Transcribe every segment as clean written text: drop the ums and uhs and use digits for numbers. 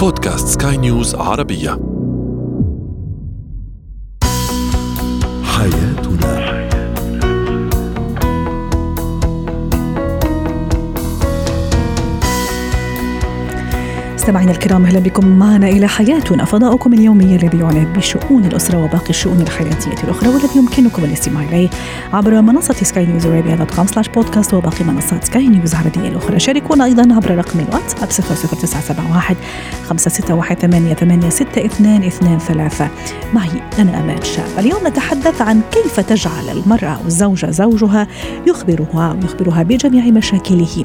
بودكاست سكاي نيوز عربية. حياتنا. مستمعينا الكرام، أهلا بكم معنا إلى حياتنا، فضاؤكم اليومي الذي يعنى بشؤون الأسرة وباقي الشؤون الحياتية الأخرى، والذي يمكنكم الاستماع إليه عبر منصة سكاي نيوز عربية .com/بودكاست وباقي منصات سكاي نيوز عربية الأخرى. شاركونا أيضا عبر رقم الواتساب 00971 561 886223. معي أنا أمان شاب. اليوم نتحدث عن كيف تجعل المرأة أو الزوجة زوجها يخبرها بجميع مشاكله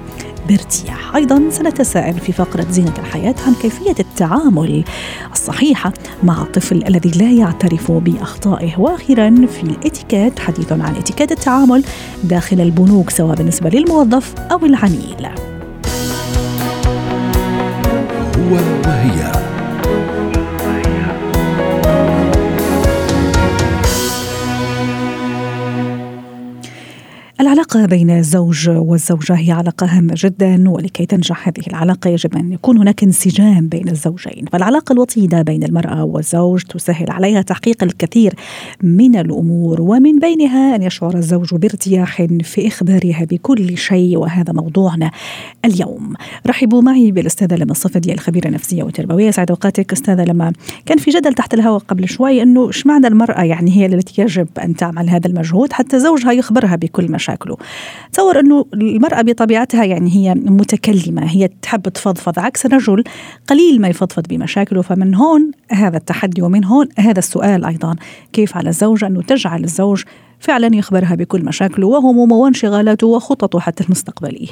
بارتياح. أيضا سنتساءل في فقرة زينة الحياة عن كيفية التعامل الصحيحة مع الطفل الذي لا يعترف بأخطائه. وأخيرا في الإتيكيت، حديث عن إتيكيت التعامل داخل البنوك سواء بالنسبة للموظف أو العميل. هو وهي. العلاقة بين الزوج والزوجة هي علاقة هامة جدا، ولكي تنجح هذه العلاقة يجب أن يكون هناك انسجام بين الزوجين. فالعلاقة الوطيدة بين المرأة والزوج تسهل عليها تحقيق الكثير من الأمور، ومن بينها أن يشعر الزوج بارتياح في إخبارها بكل شيء، وهذا موضوعنا اليوم. رحبوا معي بالأستاذة لما الصفدي، الخبيرة النفسية والتربوية. سعد أوقاتك أستاذة لما. كان في جدل تحت الهواء قبل شوي أنه إشمعنى المرأة يعني هي التي يجب أن تعمل هذا المجهود حتى زوجها يخبرها بكل مشاكله. تصور أنه المرأة بطبيعتها يعني هي متكلمة، هي تحب تفضفض، عكس الرجل قليل ما يفضفض بمشاكله. فمن هون هذا التحدي، ومن هون هذا السؤال أيضا، كيف على الزوجة أنه تجعل الزوج فعلا يخبرها بكل مشاكله وهمومه وانشغالاته وخططه حتى المستقبلية؟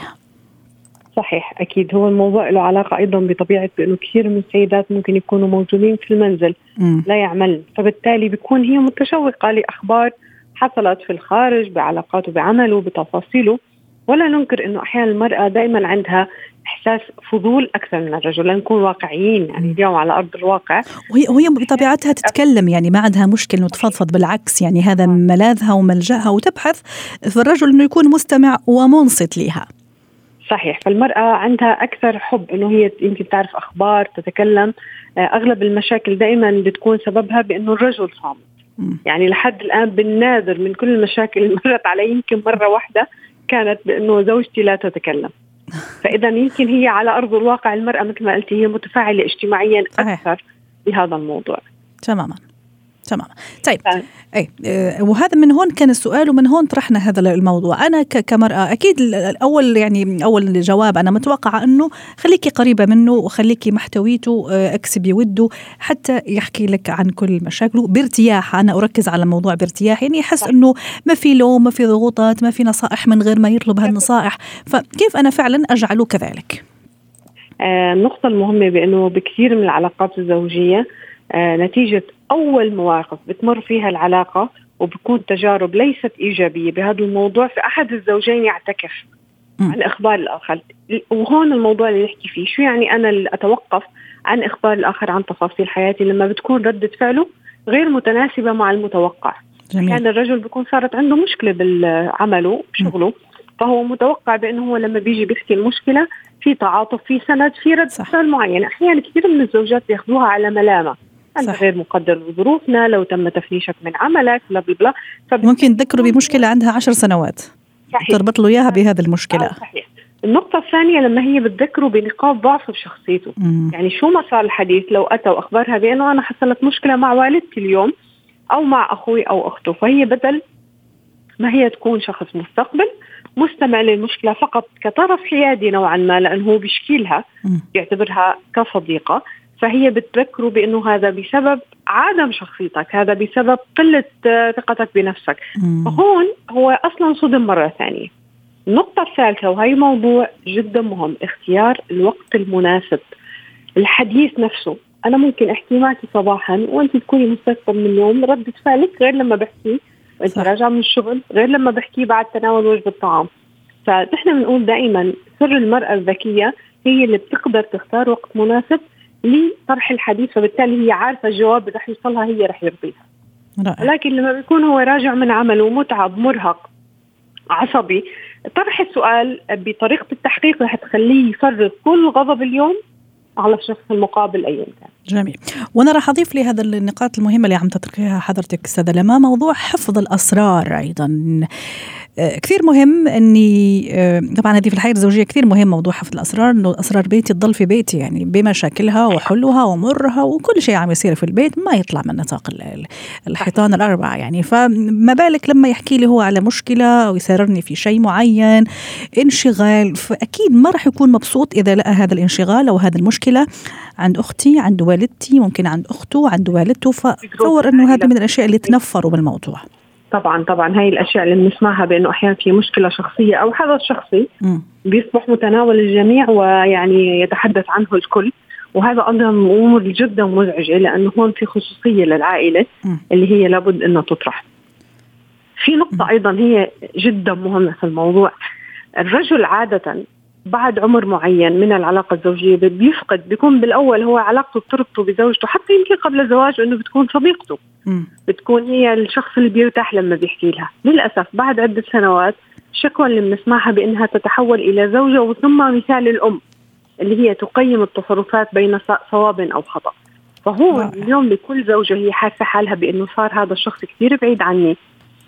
صحيح، أكيد هو الموضوع له علاقة أيضا بطبيعة بأنه كثير من السيدات ممكن يكونوا موجودين في المنزل لا يعمل، فبالتالي بيكون هي متشوقة لأخبار حصلت في الخارج بعلاقاته بعمله بتفاصيله. ولا ننكر أنه أحيانا المرأة دائما عندها إحساس فضول أكثر من الرجل، لنكون واقعيين يعني اليوم على أرض الواقع. وهي بطبيعتها تتكلم، يعني ما عندها مشكلة أنه تفضفض، بالعكس يعني هذا ملاذها وملجأها، وتبحث في الرجل أنه يكون مستمع ومنصت لها. صحيح، فالمرأة عندها أكثر حب أنه هي يمكن تعرف أخبار، تتكلم. أغلب المشاكل دائما بتكون سببها بأنه الرجل صامت. يعني لحد الآن بالنادر من كل المشاكل اللي مرت علي يمكن مرة واحدة كانت بأنه زوجتي لا تتكلم. فإذا يمكن هي على أرض الواقع المرأة مثل ما قلتي هي متفاعلة اجتماعيا أكثر بهذا الموضوع. تماما. طيب وهذا من هون كان السؤال، ومن هون طرحنا هذا الموضوع. أنا كمرأة أكيد أول جواب أنا متوقعة أنه خليكي قريبة منه وخليكي محتويته، أكسبي وده حتى يحكي لك عن كل مشاكله بارتياح. أنا أركز على موضوع بارتياح، يعني يحس أنه ما في لوم، ما في ضغوطات، ما في نصائح من غير ما يطلب هالنصائح. فكيف أنا فعلا أجعله كذلك؟ النقطة المهمة بأنه بكثير من العلاقات الزوجية نتيجة أول مواقف بتمر فيها العلاقة وبكون تجارب ليست إيجابية بهذا الموضوع، فأحد الزوجين يعتكف عن إخبار الآخر. وهون الموضوع اللي نحكي فيه، شو يعني أنا اللي أتوقف عن إخبار الآخر عن تفاصيل حياتي لما بتكون ردة فعله غير متناسبة مع المتوقع. يعني الرجل بيكون صارت عنده مشكلة بالعمله بشغله، فهو متوقع بأنه هو لما بيجي بيحكي المشكلة في تعاطف، في سند، في رد فعل معين. أحيانا كثير من الزوجات بياخدوها على ملامة، أنت غير مقدر بظروفنا، لو تم تفنيشك من عملك، بلا بلا بلا. ممكن تذكروا بمشكلة عندها 10 سنوات، تربط له إياها بهذا المشكلة. صحيح. النقطة الثانية لما هي بتذكره بنقاط ضعفه بشخصيته. يعني شو ما صار الحديث، لو أتى وأخبرها بأنه أنا حصلت مشكلة مع والدتي اليوم أو مع أخوي أو أخته، فهي بدل ما هي تكون شخص مستمع للمشكلة فقط كطرف حيادي نوعا ما لأنه هو بيشكي لها، يعتبرها كصديقة، فهي بتذكره بأنه هذا بسبب عدم شخصيتك، هذا بسبب قلة ثقتك بنفسك. فهون هو أصلا صدم مرة ثانية. النقطة الثالثة، وهي موضوع جدا مهم، اختيار الوقت المناسب، الحديث نفسه. أنا ممكن أحكي معك صباحا وأنت تكوني مستيقظة من النوم، ردة فعلك غير لما بحكي وأنت راجعة من الشغل، غير لما بحكي بعد تناول وجبة الطعام. فنحن بنقول دائما سر المرأة الذكية هي اللي بتقدر تختار وقت مناسب لطرح الحديث، فبالتالي هي عارفة الجواب رح يوصلها، هي رح يرضيها. لكن لما بيكون هو راجع من عمله متعب مرهق عصبي، طرح السؤال بطريقة التحقيق رح تخليه يفرغ كل غضب اليوم على الشخص المقابل أيا كان. جميل. وأنا راح أضيف لهذا النقاط المهمة اللي عم تطرحيها حضرتك أستاذة لما، موضوع حفظ الأسرار أيضا كثير مهم. أني طبعا هذه في الحياة الزوجية كثير مهم موضوع حفظ الأسرار، أنه أسرار بيتي تضل في بيتي، يعني بمشاكلها وحلها ومرها وكل شيء عم يصير في البيت ما يطلع من نطاق الحيطان الأربعة يعني. فما بالك لما يحكي لي هو على مشكلة أو يسررني في شيء معين، انشغال، فأكيد ما راح يكون مبسوط إذا لقى هذا الانشغال أو هذه المشكلة عند أختي، عند والدتي، ممكن عند أخته، عند والدته. فتصور أنه هذا من الأشياء اللي تنفروا بالموضوع. طبعا هاي الأشياء اللي بنسمعها بأنه أحيانا في مشكلة شخصية أو حدث شخصي بيصبح متناول الجميع ويعني يتحدث عنه الكل، وهذا أيضا أمور جدا مزعجة، لأنه هون في خصوصية للعائلة اللي هي لابد أنها تطرح. في نقطة أيضا هي جدا مهمة في الموضوع، الرجل عادة بعد عمر معين من العلاقة الزوجية بيفقد، بيكون بالأول هو علاقته بتربطه بزوجته، حتى يمكن قبل الزواج أنه بتكون صديقته، بتكون هي الشخص اللي بيرتاح لما بيحكي لها. للأسف بعد عدة سنوات شكوى اللي بنسمعها بأنها تتحول إلى زوجة وثم مثال الأم اللي هي تقيم التصرفات بين صواب أو خطأ. فهو اليوم لكل زوجة هي حاسة حالها بأنه صار هذا الشخص كثير بعيد عني،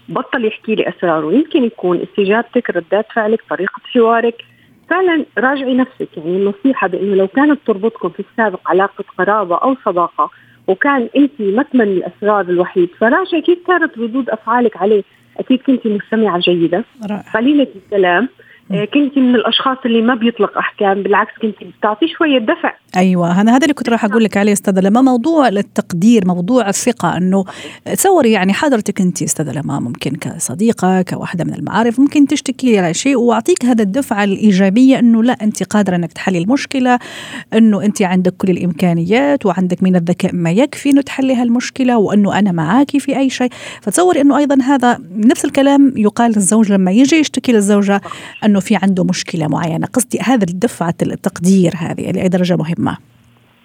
بطل يحكي لي أسراره، يمكن يكون استجابتك، ردات فعلك، طريقة حوارك. فعلا راجعي نفسك، يعني النصيحة بأنه لو كانت تربطكم في السابق علاقة قرابة أو صداقة وكان أنت متمن الأسرار الوحيد، فراجعي كيف كانت ردود أفعالك عليه. أكيد كنت مستمعة جيدة، قليلة الكلام، كنت من الأشخاص اللي ما بيطلق أحكام، بالعكس كنت بتعطي شوية دفع. أيوة، أنا هذا اللي كنت راح أقول لك عليه أستاذة لما، موضوع التقدير، موضوع الثقة. أنه تصوري يعني حضرتك أنت أستاذة لما ممكن كصديقة، كواحدة من المعارف، ممكن تشتكي على شيء وأعطيك هذا الدفع الإيجابية أنه لا، أنت قادرة أنك تحلي المشكلة، أنه أنت عندك كل الإمكانيات وعندك من الذكاء ما يكفي أنه تحلي هالمشكلة، وأنه أنا معاكي في أي شيء. فتصوري أنه أيضا هذا نفس الكلام يقال للزوج لما يجي يشتكي للزوجة أنه في عنده مشكلة معينة. قصدي هذا الدفعة التقدير هذه لأي درجة مهمة.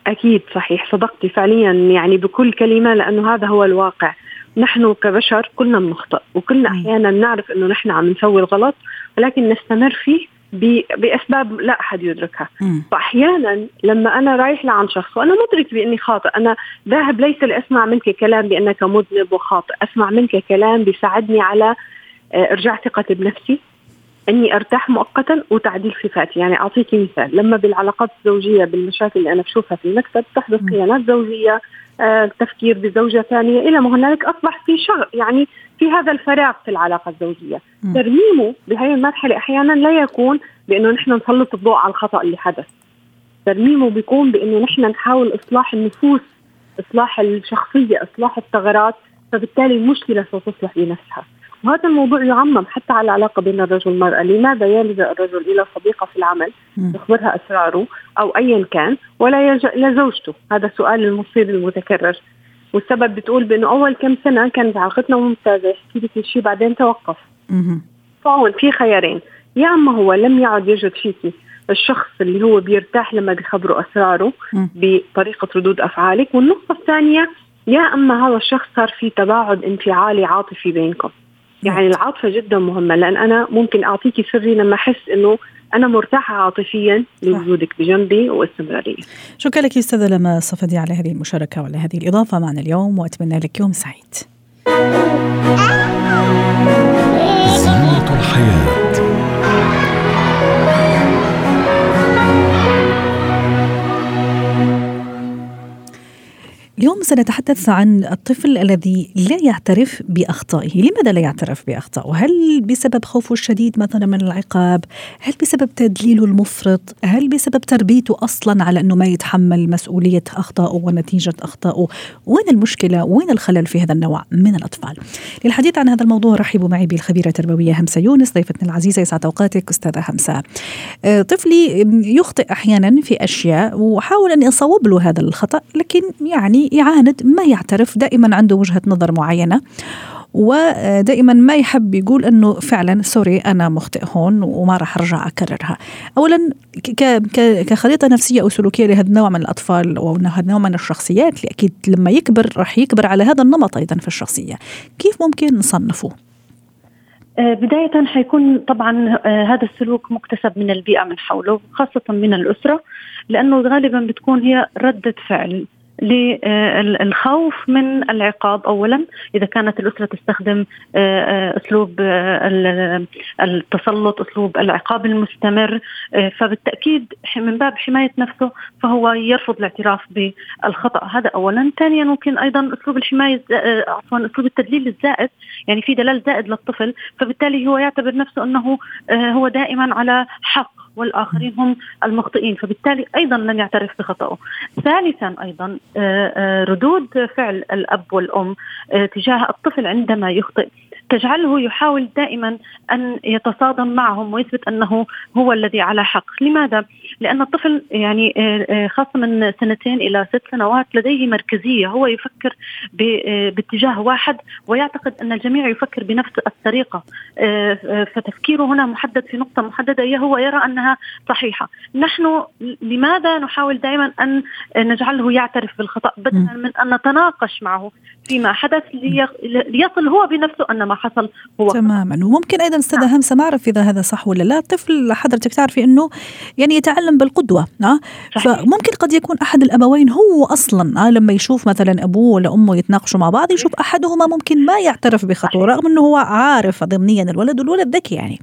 أكيد صحيح، صدقتي فعليا يعني بكل كلمة، لأنه هذا هو الواقع. نحن كبشر كلنا بنخطأ، وكلنا أحيانا نعرف أنه نحن عم نسوي الغلط، ولكن نستمر فيه بأسباب لا أحد يدركها. فأحيانا لما أنا رايح لعند شخص وأنا مدرك بأني خاطئ، أنا ذاهب ليس لأسمع منك كلام بأنك مذنب وخاطئ، أسمع منك كلام بيساعدني على إرجاع ثقتي بنفسي، أني أرتاح مؤقتا، وتعديل صفاتي. يعني أعطيك مثال، لما بالعلاقات الزوجية بالمشاكل اللي أنا بشوفها في المكتب تحدث خيانات زوجية، التفكير بزوجة ثانية إلى ما هنالك، أصبح في شغل يعني في هذا الفراغ في العلاقة الزوجية. ترميمه بهذه المرحلة أحيانا لا يكون بأنه نحن نسلط الضوء على الخطأ اللي حدث، ترميمه بيكون بأنه نحن نحاول إصلاح النفوس، إصلاح الشخصية، إصلاح الثغرات، فبالتالي المشكلة ستصلح بنفسها. وهذا الموضوع يعمم حتى على العلاقة بين الرجل والمرأة. لماذا يلجأ الرجل إلى صديقة في العمل يخبرها أسراره أو أيا كان، ولا يلجأ إلى زوجته؟ هذا سؤال المصير المتكرر. والسبب بتقول بأنه أول كم سنة كانت علاقتنا ممتازة، يحكي لك الشيء بعدين توقف. فهون في خيارين، يا أما هو لم يعد يجد فيك الشخص اللي هو بيرتاح لما بيخبره أسراره بطريقة ردود أفعالك، والنقطة الثانية يا أما هذا الشخص صار في تباعد انفعالي عاطفي بينكم. يعني العاطفة جدا مهمة، لأن أنا ممكن أعطيكي سري لما أحس أنه أنا مرتاحة عاطفيا لوجودك بجنبي واستمرارية. شكرا لك أستاذة لما الصفدي على هذه المشاركة وعلى هذه الإضافة معنا اليوم، وأتمنى لك يوم سعيد. اليوم سنتحدث عن الطفل الذي لا يعترف بأخطائه. لماذا لا يعترف بأخطائه؟ هل بسبب خوفه الشديد مثلا من العقاب؟ هل بسبب تدليله المفرط؟ هل بسبب تربيته أصلا على أنه ما يتحمل مسؤولية أخطائه ونتيجة أخطائه؟ وين المشكلة؟ وين الخلل في هذا النوع من الأطفال؟ للحديث عن هذا الموضوع رحبوا معي بالخبيرة التربوية همسة يونس ضيفتنا العزيزة. يسعد أوقاتك أستاذة همسة. طفلي يخطئ أحيانا في أشياء وحاول أن يصوب له هذا الخطأ، لكن يعني يعاند، ما يعترف، دائما عنده وجهة نظر معينة، ودائما ما يحب يقول أنه فعلا سوري أنا مخطئ هون وما راح أرجع أكررها. أولا كخريطة نفسية أو سلوكية لهذا النوع من الأطفال وهذا النوع من الشخصيات اللي أكيد لما يكبر راح يكبر على هذا النمط أيضا في الشخصية، كيف ممكن نصنفه؟ بداية حيكون طبعا هذا السلوك مكتسب من البيئة من حوله خاصة من الأسرة، لأنه غالبا بتكون هي ردة فعل للخوف من العقاب. أولا إذا كانت الأسرة تستخدم أسلوب التسلط، أسلوب العقاب المستمر، فبالتأكيد من باب حماية نفسه فهو يرفض الاعتراف بالخطأ. هذا أولا. ثانيا ممكن أيضا أسلوب الحماية، عفوا أسلوب التدليل الزائد، يعني في دلال زائد للطفل، فبالتالي هو يعتبر نفسه أنه هو دائما على حق والآخرين هم المخطئين، فبالتالي أيضا لن يعترف بخطأه. ثالثا أيضا ردود فعل الأب والأم تجاه الطفل عندما يخطئ تجعله يحاول دائما أن يتصادم معهم ويثبت أنه هو الذي على حق. لماذا؟ لأن الطفل يعني خاصة من 2 إلى 6 سنوات لديه مركزية، هو يفكر باتجاه واحد ويعتقد أن الجميع يفكر بنفس الطريقة، فتفكيره هنا محدد في نقطة محددة هو يرى أنها صحيحة. نحن لماذا نحاول دائما أن نجعله يعترف بالخطأ بدلا من أن نتناقش معه فيما حدث ليصل هو بنفسه أن ما حصل هو تماما. وممكن أيضا أستاذة همسة، ما أعرف إذا هذا صح ولا لا، الطفل حضرتك تعرفي أنه يعني يتعلم بالقدوة، فممكن قد يكون أحد الأبوين هو أصلا لما يشوف مثلا أبوه ولا أمه يتناقشوا مع بعض يشوف أحدهما ممكن ما يعترف بخطوة، رغم أنه هو عارف ضمنيا الولد ذكي، يعني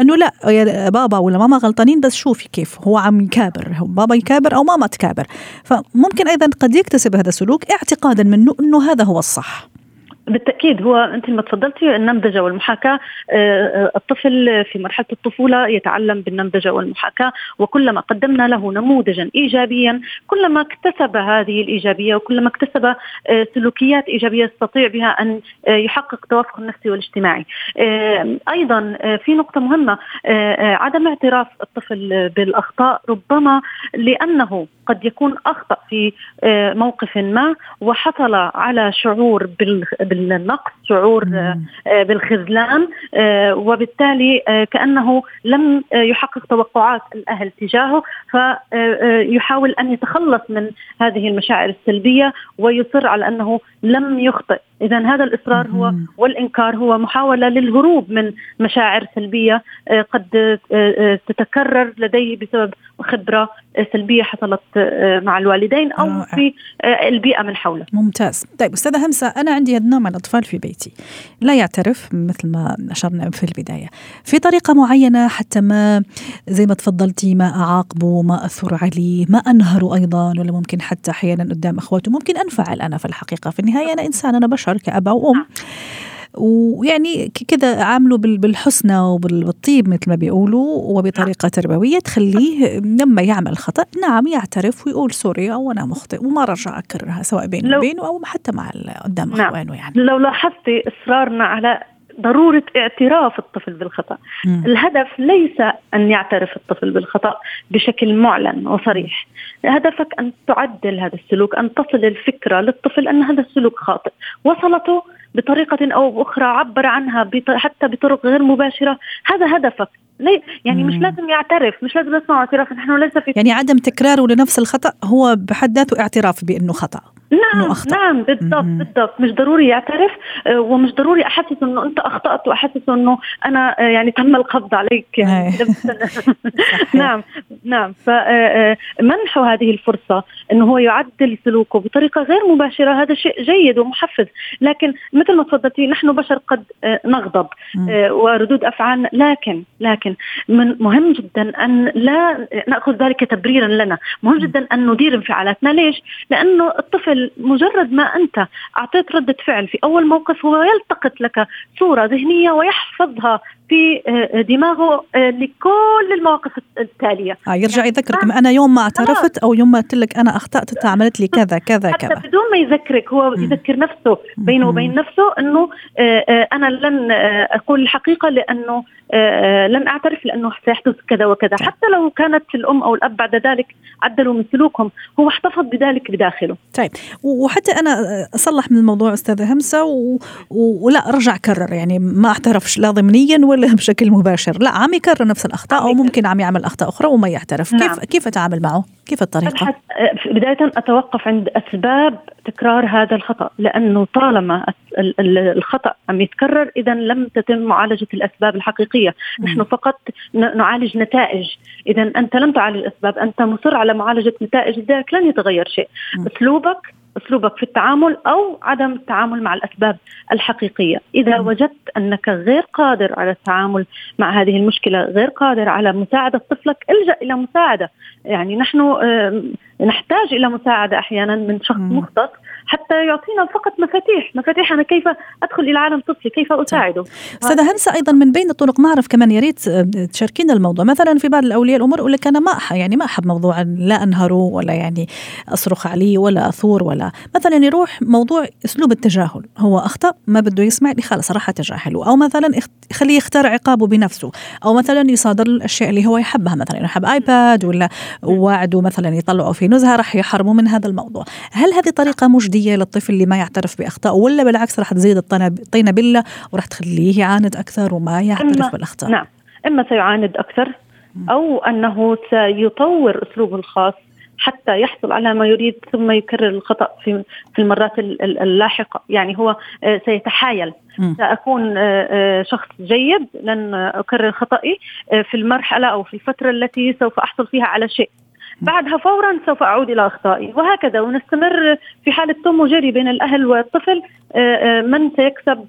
أنه لا يا بابا ولا ماما غلطانين، بس شوفي كيف هو عم يكابر، بابا يكابر أو ماما تكابر. فممكن أيضا قد يكتسب هذا السلوك اعتقادا منه أنه هذا هو الصح. بالتأكيد هو أنت ما تفضلتي النمذجة والمحاكاة. الطفل في مرحلة الطفولة يتعلم بالنمذجة والمحاكاة، وكلما قدمنا له نموذجا إيجابيا كلما اكتسب هذه الإيجابية، وكلما اكتسب سلوكيات إيجابية يستطيع بها أن يحقق توافق النفسي والاجتماعي. أيضا في نقطة مهمة، عدم اعتراف الطفل بالأخطاء ربما لأنه قد يكون أخطأ في موقف ما وحصل على شعور بالنقص، شعور بالخذلان، وبالتالي كأنه لم يحقق توقعات الأهل تجاهه، فيحاول أن يتخلص من هذه المشاعر السلبية ويصر على أنه لم يخطئ. إذن هذا الإصرار هو والإنكار هو محاولة للهروب من مشاعر سلبية قد تتكرر لديه بسبب خبرة سلبية حصلت مع الوالدين أو في البيئة من حوله. ممتاز. طيب أستاذة همسة، أنا عندي هذا النوع من الأطفال في بيتي لا يعترف، مثل ما أشرنا في البداية، في طريقة معينة حتى ما زي ما تفضلتي ما أعاقبه، ما أثر عليه، ما أنهره أيضا، ولا ممكن حتى أحيانا قدام أخواته ممكن أنفعل أنا في الحقيقة، في النهاية أنا إنسان، أنا بشر كأب أو أم، ويعني كذا عامله بالحسنى وبالطيب مثل ما بيقولوا، وبطريقة تربوية تخليه لما يعمل خطأ نعم يعترف ويقول سوري أو أنا مخطئ وما رجع أكررها، سواء بينه وبينه أو حتى مع قدام أخوانه. يعني لو لاحظتي إصرارنا على ضرورة اعتراف الطفل بالخطأ، الهدف ليس أن يعترف الطفل بالخطأ بشكل معلن وصريح، هدفك أن تعدل هذا السلوك، أن تصل الفكرة للطفل أن هذا السلوك خاطئ، وصلته بطريقة أو بأخرى، عبر عنها حتى بطرق غير مباشرة، هذا هدفك. يعني مش لازم يعترف، مش لازم نسمع اعتراف، نحن ليس في يعني عدم تكراره لنفس الخطأ هو بحد ذاته اعتراف بأنه خطأ. نعم بالضبط بالضبط. مش ضروري يعترف، ومش ضروري أحسس أنه أنت أخطأت وأحسس أنه أنا يعني تم القبض عليك يعني. نعم. فمنحه هذه الفرصة أنه هو يعدل سلوكه بطريقة غير مباشرة، هذا شيء جيد ومحفز. لكن مثل ما تفضلتي نحن بشر قد نغضب وردود أفعالنا، لكن من مهم جدا أن لا نأخذ ذلك تبريرا لنا، مهم جدا أن ندير انفعالاتنا. ليش؟ لأنه الطفل مجرد ما أنت أعطيت ردة فعل في أول موقف هو يلتقط لك صورة ذهنية ويحفظها في دماغه لكل المواقف التالية. يرجع يذكرك أنا يوم ما اعترفت أو يوم ما قلت لك أنا أخطأت عملت لي كذا كذا كذا، حتى بدون ما يذكرك هو يذكر نفسه بينه وبين نفسه أنه أنا لن أقول الحقيقة لأنه لن أعترف لأنه سيحدث كذا وكذا. حتى لو كانت الأم أو الأب بعد ذلك عدلوا من سلوكهم هو احتفظ بذلك بداخله. طيب وحتى أنا أصلح من الموضوع أستاذة همسة ولا رجع كرر، يعني ما اعترفش لا ضمنيا لها بشكل مباشر، لا عم يكرر نفس الاخطاء او ممكن عم يعمل اخطاء اخرى وما يعترف. نعم. كيف اتعامل معه؟ كيف الطريقه؟ بدايه اتوقف عند اسباب تكرار هذا الخطا، لانه طالما الخطا عم يتكرر اذا لم تتم معالجه الاسباب الحقيقيه. نحن فقط نعالج نتائج، اذا انت لم تعالج اسباب، انت مصر على معالجه نتائج، ذاك لن يتغير شيء. أسلوبك في التعامل أو عدم التعامل مع الأسباب الحقيقية. إذا وجدت أنك غير قادر على التعامل مع هذه المشكلة، غير قادر على مساعدة طفلك، الجأ إلى مساعدة. يعني نحن نحتاج إلى مساعدة أحيانا من شخص مختص حتى يعطينا فقط مفاتيح أنا كيف أدخل إلى عالم طفلي، كيف أساعده. أستاذة همسة، أيضا من بين الطرق نعرف كمان، يا ريت تشاركينا الموضوع. مثلا في بعض الأولياء الأمور يقول لك أنا ما أحب موضوع لا أنهره ولا يعني أصرخ عليه ولا أثور، ولا مثلا يروح موضوع أسلوب التجاهل، هو أخطأ ما بده يسمع لي خلاص راح أتجاهله، أو مثلا خليه يختار عقابه بنفسه، أو مثلا يصادر الأشياء اللي هو يحبها، مثلا يحب آيباد ولا وعده مثلا يطلعه في نزهة راح يحرمه من هذا الموضوع. هل هذه طريقة مجدية للطفل اللي ما يعترف بأخطائه، ولا بالعكس راح تزيد الطينبلة وراح تخليه يعاند أكثر وما يعترف بالأخطاء؟ نعم، إما سيعاند أكثر أو أنه سيطور أسلوبه الخاص حتى يحصل على ما يريد، ثم يكرر الخطأ في المرات اللاحقة. يعني هو سيتحايل. سأكون شخص جيد، لن أكرر خطأي في المرحلة أو في الفترة التي سوف أحصل فيها على شيء، بعدها فورا سوف أعود إلى أخطائي، وهكذا، ونستمر في حالة توم وجيري بين الأهل والطفل، من سيكسب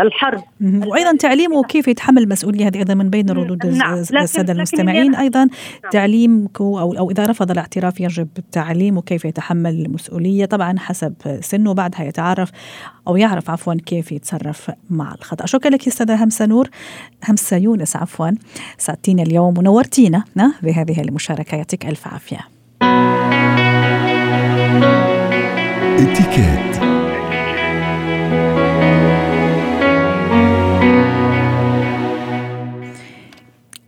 الحرب. وأيضا تعليمه كيف يتحمل مسؤولية، هذه أيضا من بين ردود السادة المستمعين. أيضا تعليمك أو إذا رفض الاعتراف يجب تعليمه كيف يتحمل المسؤولية، طبعا حسب سنه، بعدها يتعرف أو يعرف عفوا كيف يتصرف مع الخطأ. شكرا لك أستاذة همسة يونس، عفوا، ساعدتينا اليوم ونورتينا بهذه المشاركة، يعطيك ألف عافية.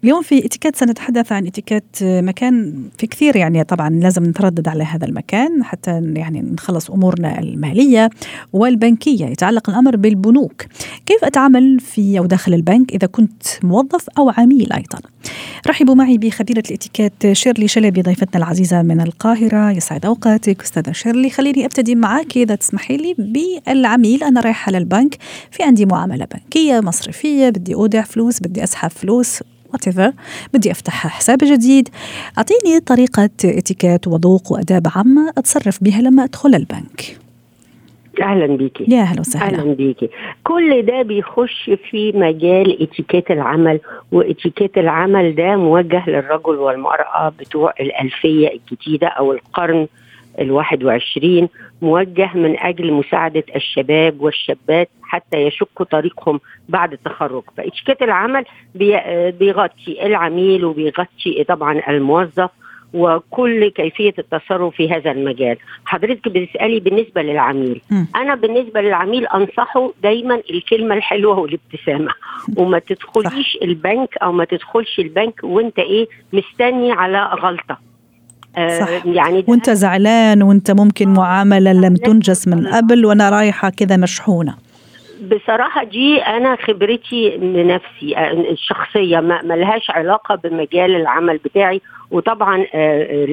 اليوم في إتيكيت سنتحدث عن إتيكيت مكان، في كثير يعني طبعا لازم نتردد على هذا المكان حتى يعني نخلص أمورنا المالية والبنكية. يتعلق الأمر بالبنوك، كيف أتعامل في أو داخل البنك إذا كنت موظف أو عميل. أيضا رحبوا معي بخبيرة الإتيكيت شيرلي شلبي، ضيفتنا العزيزة من القاهرة. يسعد أوقاتك أستاذة شيرلي. خليني أبتدي معك إذا تسمحي لي بالعميل، أنا رايحة للبنك، في عندي معاملة بنكية مصرفية، بدي أودع فلوس، بدي أسحب فلوس، whatever، بدي أفتح حساب جديد. أعطيني طريقة إتيكيت وذوق وأداب عامة أتصرف بها لما أدخل البنك. أهلا بيكي. يا أهلا وسهلا. أهلا بيكي. كل ده بيخش في مجال إتيكيت العمل، وإتيكيت العمل ده موجه للرجل والمرأة بتوع الألفية الجديدة أو القرن 21، موجه من أجل مساعدة الشباب والشابات حتى يشكوا طريقهم بعد التخرج. فإتيكيت العمل بيغطي العميل وبيغطي طبعا الموظف وكل كيفية التصرف في هذا المجال. حضرتك بتسألي بالنسبة للعميل، أنا بالنسبة للعميل أنصحه دايما الكلمة الحلوة والابتسامة، وما تدخليش البنك أو ما تدخلش البنك وانت مستني على غلطة. صح. يعني وانت زعلان، وانت ممكن معاملة لم تنجز من قبل، وانا رايحة كذا مشحونة. بصراحة دي أنا خبرتي نفسي الشخصية ما لهاش علاقة بمجال العمل بتاعي. وطبعا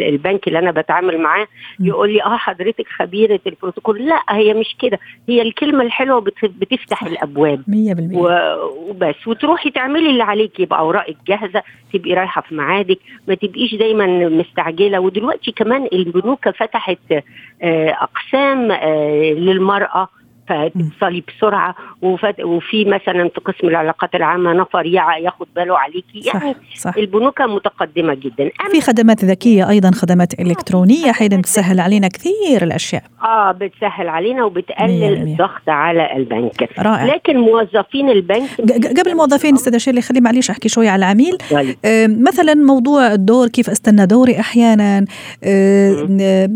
البنك اللي أنا بتعامل معاه يقول لي حضرتك خبيرة البروتوكول. لا، هي مش كده، هي الكلمة الحلوة بتفتح الأبواب 100% وبس، وتروحي تعملي اللي عليك، يبقى أوراقك جاهزة، تبقي رايحة في ميعادك، ما تبقيش دايما مستعجلة. ودلوقتي كمان البنوك فتحت أقسام للمرأة، فتتصلي بسرعة، وفي مثلا في قسم العلاقات العامة نفر ياخد باله عليكي. يعني صح. البنوك متقدمة جدا، في خدمات ذكية أيضا، خدمات إلكترونية حين بتسهل علينا كثير الأشياء. بتسهل علينا وبتقلل الضغط على البنك. رائع. لكن موظفين البنك قبل الموظفين استاذة شيرلي، خلي معليش أحكي شوية على العميل. مثلا موضوع الدور، كيف أستنى دوري أحيانا،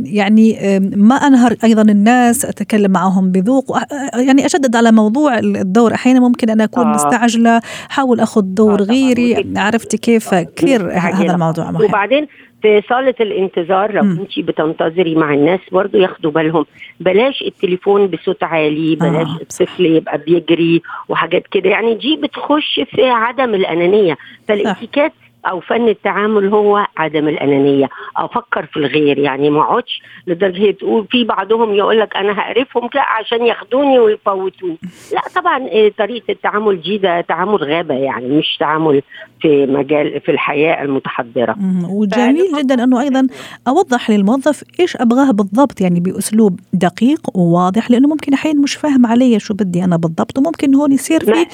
يعني ما أنهر أيضا الناس، أتكلم معهم بذوق، يعني أشدد على موضوع الدور. أحيانا ممكن أنا أكون مستعجلة، حاول أخذ دور غيري، عرفتي كيف كثير هذا الموضوع محب. وبعدين في صالة الانتظار لو انت بتنتظري مع الناس برضو ياخدوا بالهم، بلاش التليفون بصوت عالي، بلاش الطفل يبقى بيجري وحاجات كده، يعني دي بتخش في عدم الأنانية. فالاتيكيت أو فن التعامل هو عدم الأنانية، أفكر في الغير، يعني ما اقعدش لدرجة تقول في بعضهم يقولك أنا هقرفهم لا عشان ياخدوني ويفوتوني، لا طبعا طريقة التعامل دي ده تعامل غابة، يعني مش تعامل في مجال في الحياة المتحضرة. وجميل جدا أنه أيضا أوضح للموظف إيش أبغاه بالضبط، يعني بأسلوب دقيق وواضح، لأنه ممكن أحيان مش فاهم علي شو بدي أنا بالضبط، وممكن هون يصير فيه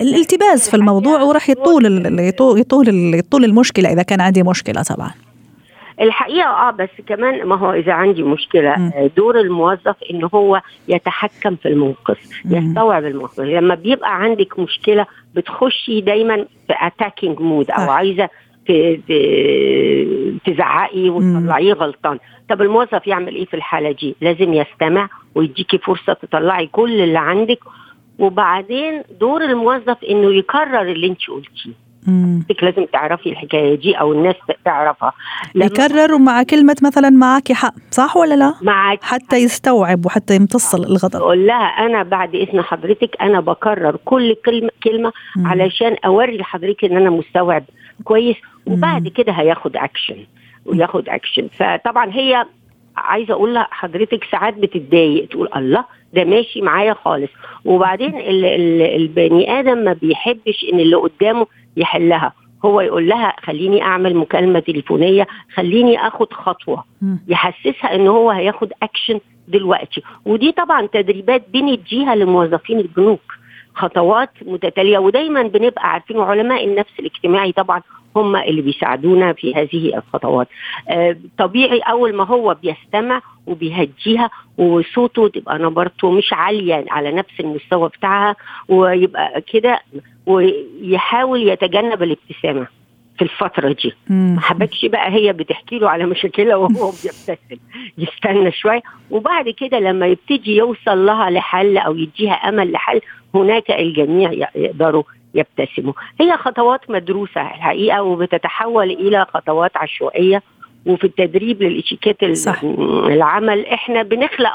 الالتباس في الموضوع وراح يطول المشكلة إذا كان عندي مشكلة. طبعا الحقيقة بس كمان ما هو إذا عندي مشكلة دور الموظف إن هو يتحكم في الموقف، يستوعب الموقف. لما بيبقى عندك مشكلة بتخشي دايما في attacking مود أو عايزة تزعقي وتطلعيه غلطان. طب الموظف يعمل إيه في الحالة دي؟ لازم يستمع ويديكي فرصة تطلعي كل اللي عندك. وبعدين دور الموظف إنه يكرر اللي انت قلتيه، لازم تعرفي الحكاية دي أو الناس تعرفها، يكرروا مع كلمة مثلا معاكي حق، صح ولا لا، معاك حتى يستوعب وحتى يمتص الغضب. قول لها أنا بعد إذن حضرتك أنا بكرر كل كلمة علشان أوري لحضرتك إن أنا مستوعب كويس، وبعد كده هياخد أكشن وياخد أكشن. فطبعا هي عايزة أقول لها حضرتك ساعات بتتضايق تقول الله ده ماشي معايا خالص، وبعدين البني آدم ما بيحبش إن اللي قدامه يحلها، هو يقول لها خليني أعمل مكالمة تليفونية، خليني أخد خطوة، يحسسها إن هو هياخد أكشن دلوقتي. ودي طبعا تدريبات بنديها للموظفين البنوك، خطوات متتالية، ودايما بنبقى عارفين، وعلماء النفس الاجتماعي طبعا هم اللي بيساعدونا في هذه الخطوات. طبيعي أول ما هو بيستمع وبيهديها وصوته تبقى نبرته مش عالية على نفس المستوى بتاعها، ويبقى كده ويحاول يتجنب الابتسامة في الفترة دي. ما حبكش بقى هي بتحكي له على مشاكلها وهو بيبتسم، يستنى شوية، وبعد كده لما يبتدي يوصل لها لحل أو يديها أمل لحل هناك الجميع يقدروا يبتسموا. هي خطوات مدروسة الحقيقة وبتتحول إلى خطوات عشوائية. وفي التدريب للإشيكات العمل احنا بنخلق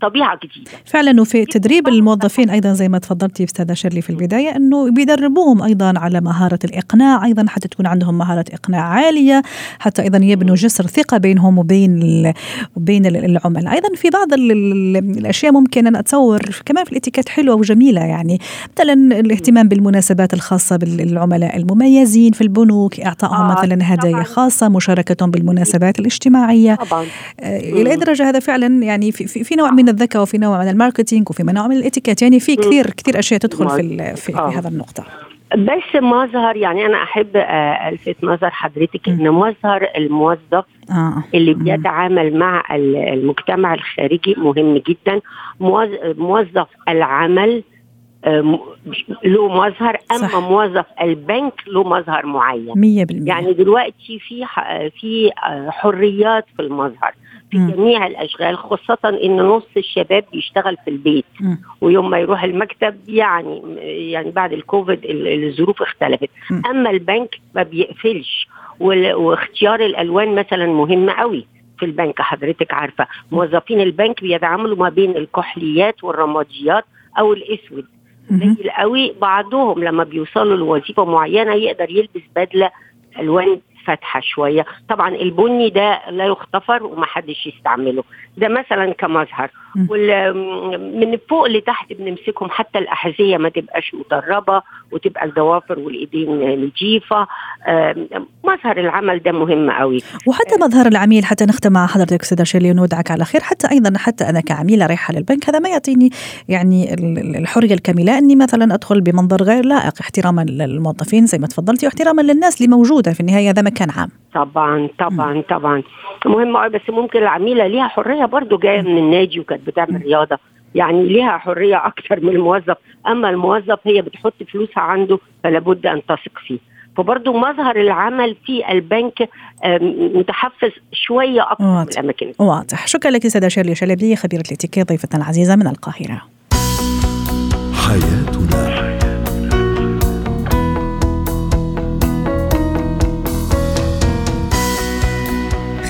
طبيعة جديدة فعلا. وفي تدريب الموظفين ايضا زي ما تفضلتي استاذة شيرلي في البداية انه بيدربوهم ايضا على مهارة الاقناع، ايضا حتى تكون عندهم مهارة اقناع عالية، حتى ايضا يبنوا جسر ثقة بينهم وبين العملاء. ايضا في بعض الاشياء ممكن أن اتصور كمان في الاتيكيت حلوة وجميلة، يعني مثلا الاهتمام بالمناسبات الخاصة بالعملاء المميزين في البنوك، اعطائهم مثلا هدايا خاصة، مشاركتهم بالمناسبات الاجتماعية إلى درجة هذا فعلا يعني في نوع من الذكاء وفي نوع من الماركتينج وفي نوع من الاتيكيت، يعني في كثير أشياء تدخل في هذا النقطة. بس مظهر، يعني أنا أحب ألفت نظر حضرتك إن مظهر الموظف اللي بيتعامل مع المجتمع الخارجي مهم جدا. موظف العمل له مظهر، أما موظف البنك له مظهر معين 100%. يعني دلوقتي في حريات في المظهر في جميع الأشغال، خاصة إن نص الشباب بيشتغل في البيت ويوم ما يروح المكتب، يعني بعد الكوفيد الظروف اختلفت. أما البنك ما بيقفلش، واختيار الألوان مثلا مهم قوي في البنك. حضرتك عارفة موظفين البنك بيتعاملوا ما بين الكحليات والرماديات أو الأسود قليل قوي. بعضهم لما بيوصلوا لوظيفة معينة يقدر يلبس بدلة ألوان فاتحة شوية، طبعا البني ده لا يختفر ومحدش يستعمله، ده مثلا كمظهر. ومن فوق لتحت بنمسكهم، حتى الأحذية ما تبقاش مدربة وتبقى الضوافر والإيدين نجيفة. مظهر العمل ده مهم قوي، وحتى مظهر العميل. حتى نختم مع حضرتك سيدة شيرلي ونودعك على خير. حتى أيضا حتى أنا كعميلة رايحة للبنك هذا ما يعطيني يعني الحرية الكاملة أني مثلا أدخل بمنظر غير لائق، احتراما للموظفين زي ما تفضلتي واحتراما للناس اللي موجودة في النهاية. هذا كان عام طبعا مهم. بس ممكن العميلة ليها حرية برضو، جاية من النادي وكانت بتعمل رياضة، يعني ليها حرية أكثر من الموظف. أما الموظف هي بتحط فلوسها عنده فلابد أن تثق فيه. فبرضو مظهر العمل في البنك متحفز شوية أكثر من الأماكن. واضح. شكرا لك سيدة شيرلي شلبي، خبيرة الاتيكيت ضيفتنا العزيزة من القاهرة. حياتنا.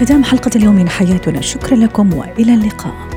ختام حلقة اليوم من حياتنا، شكرا لكم وإلى اللقاء.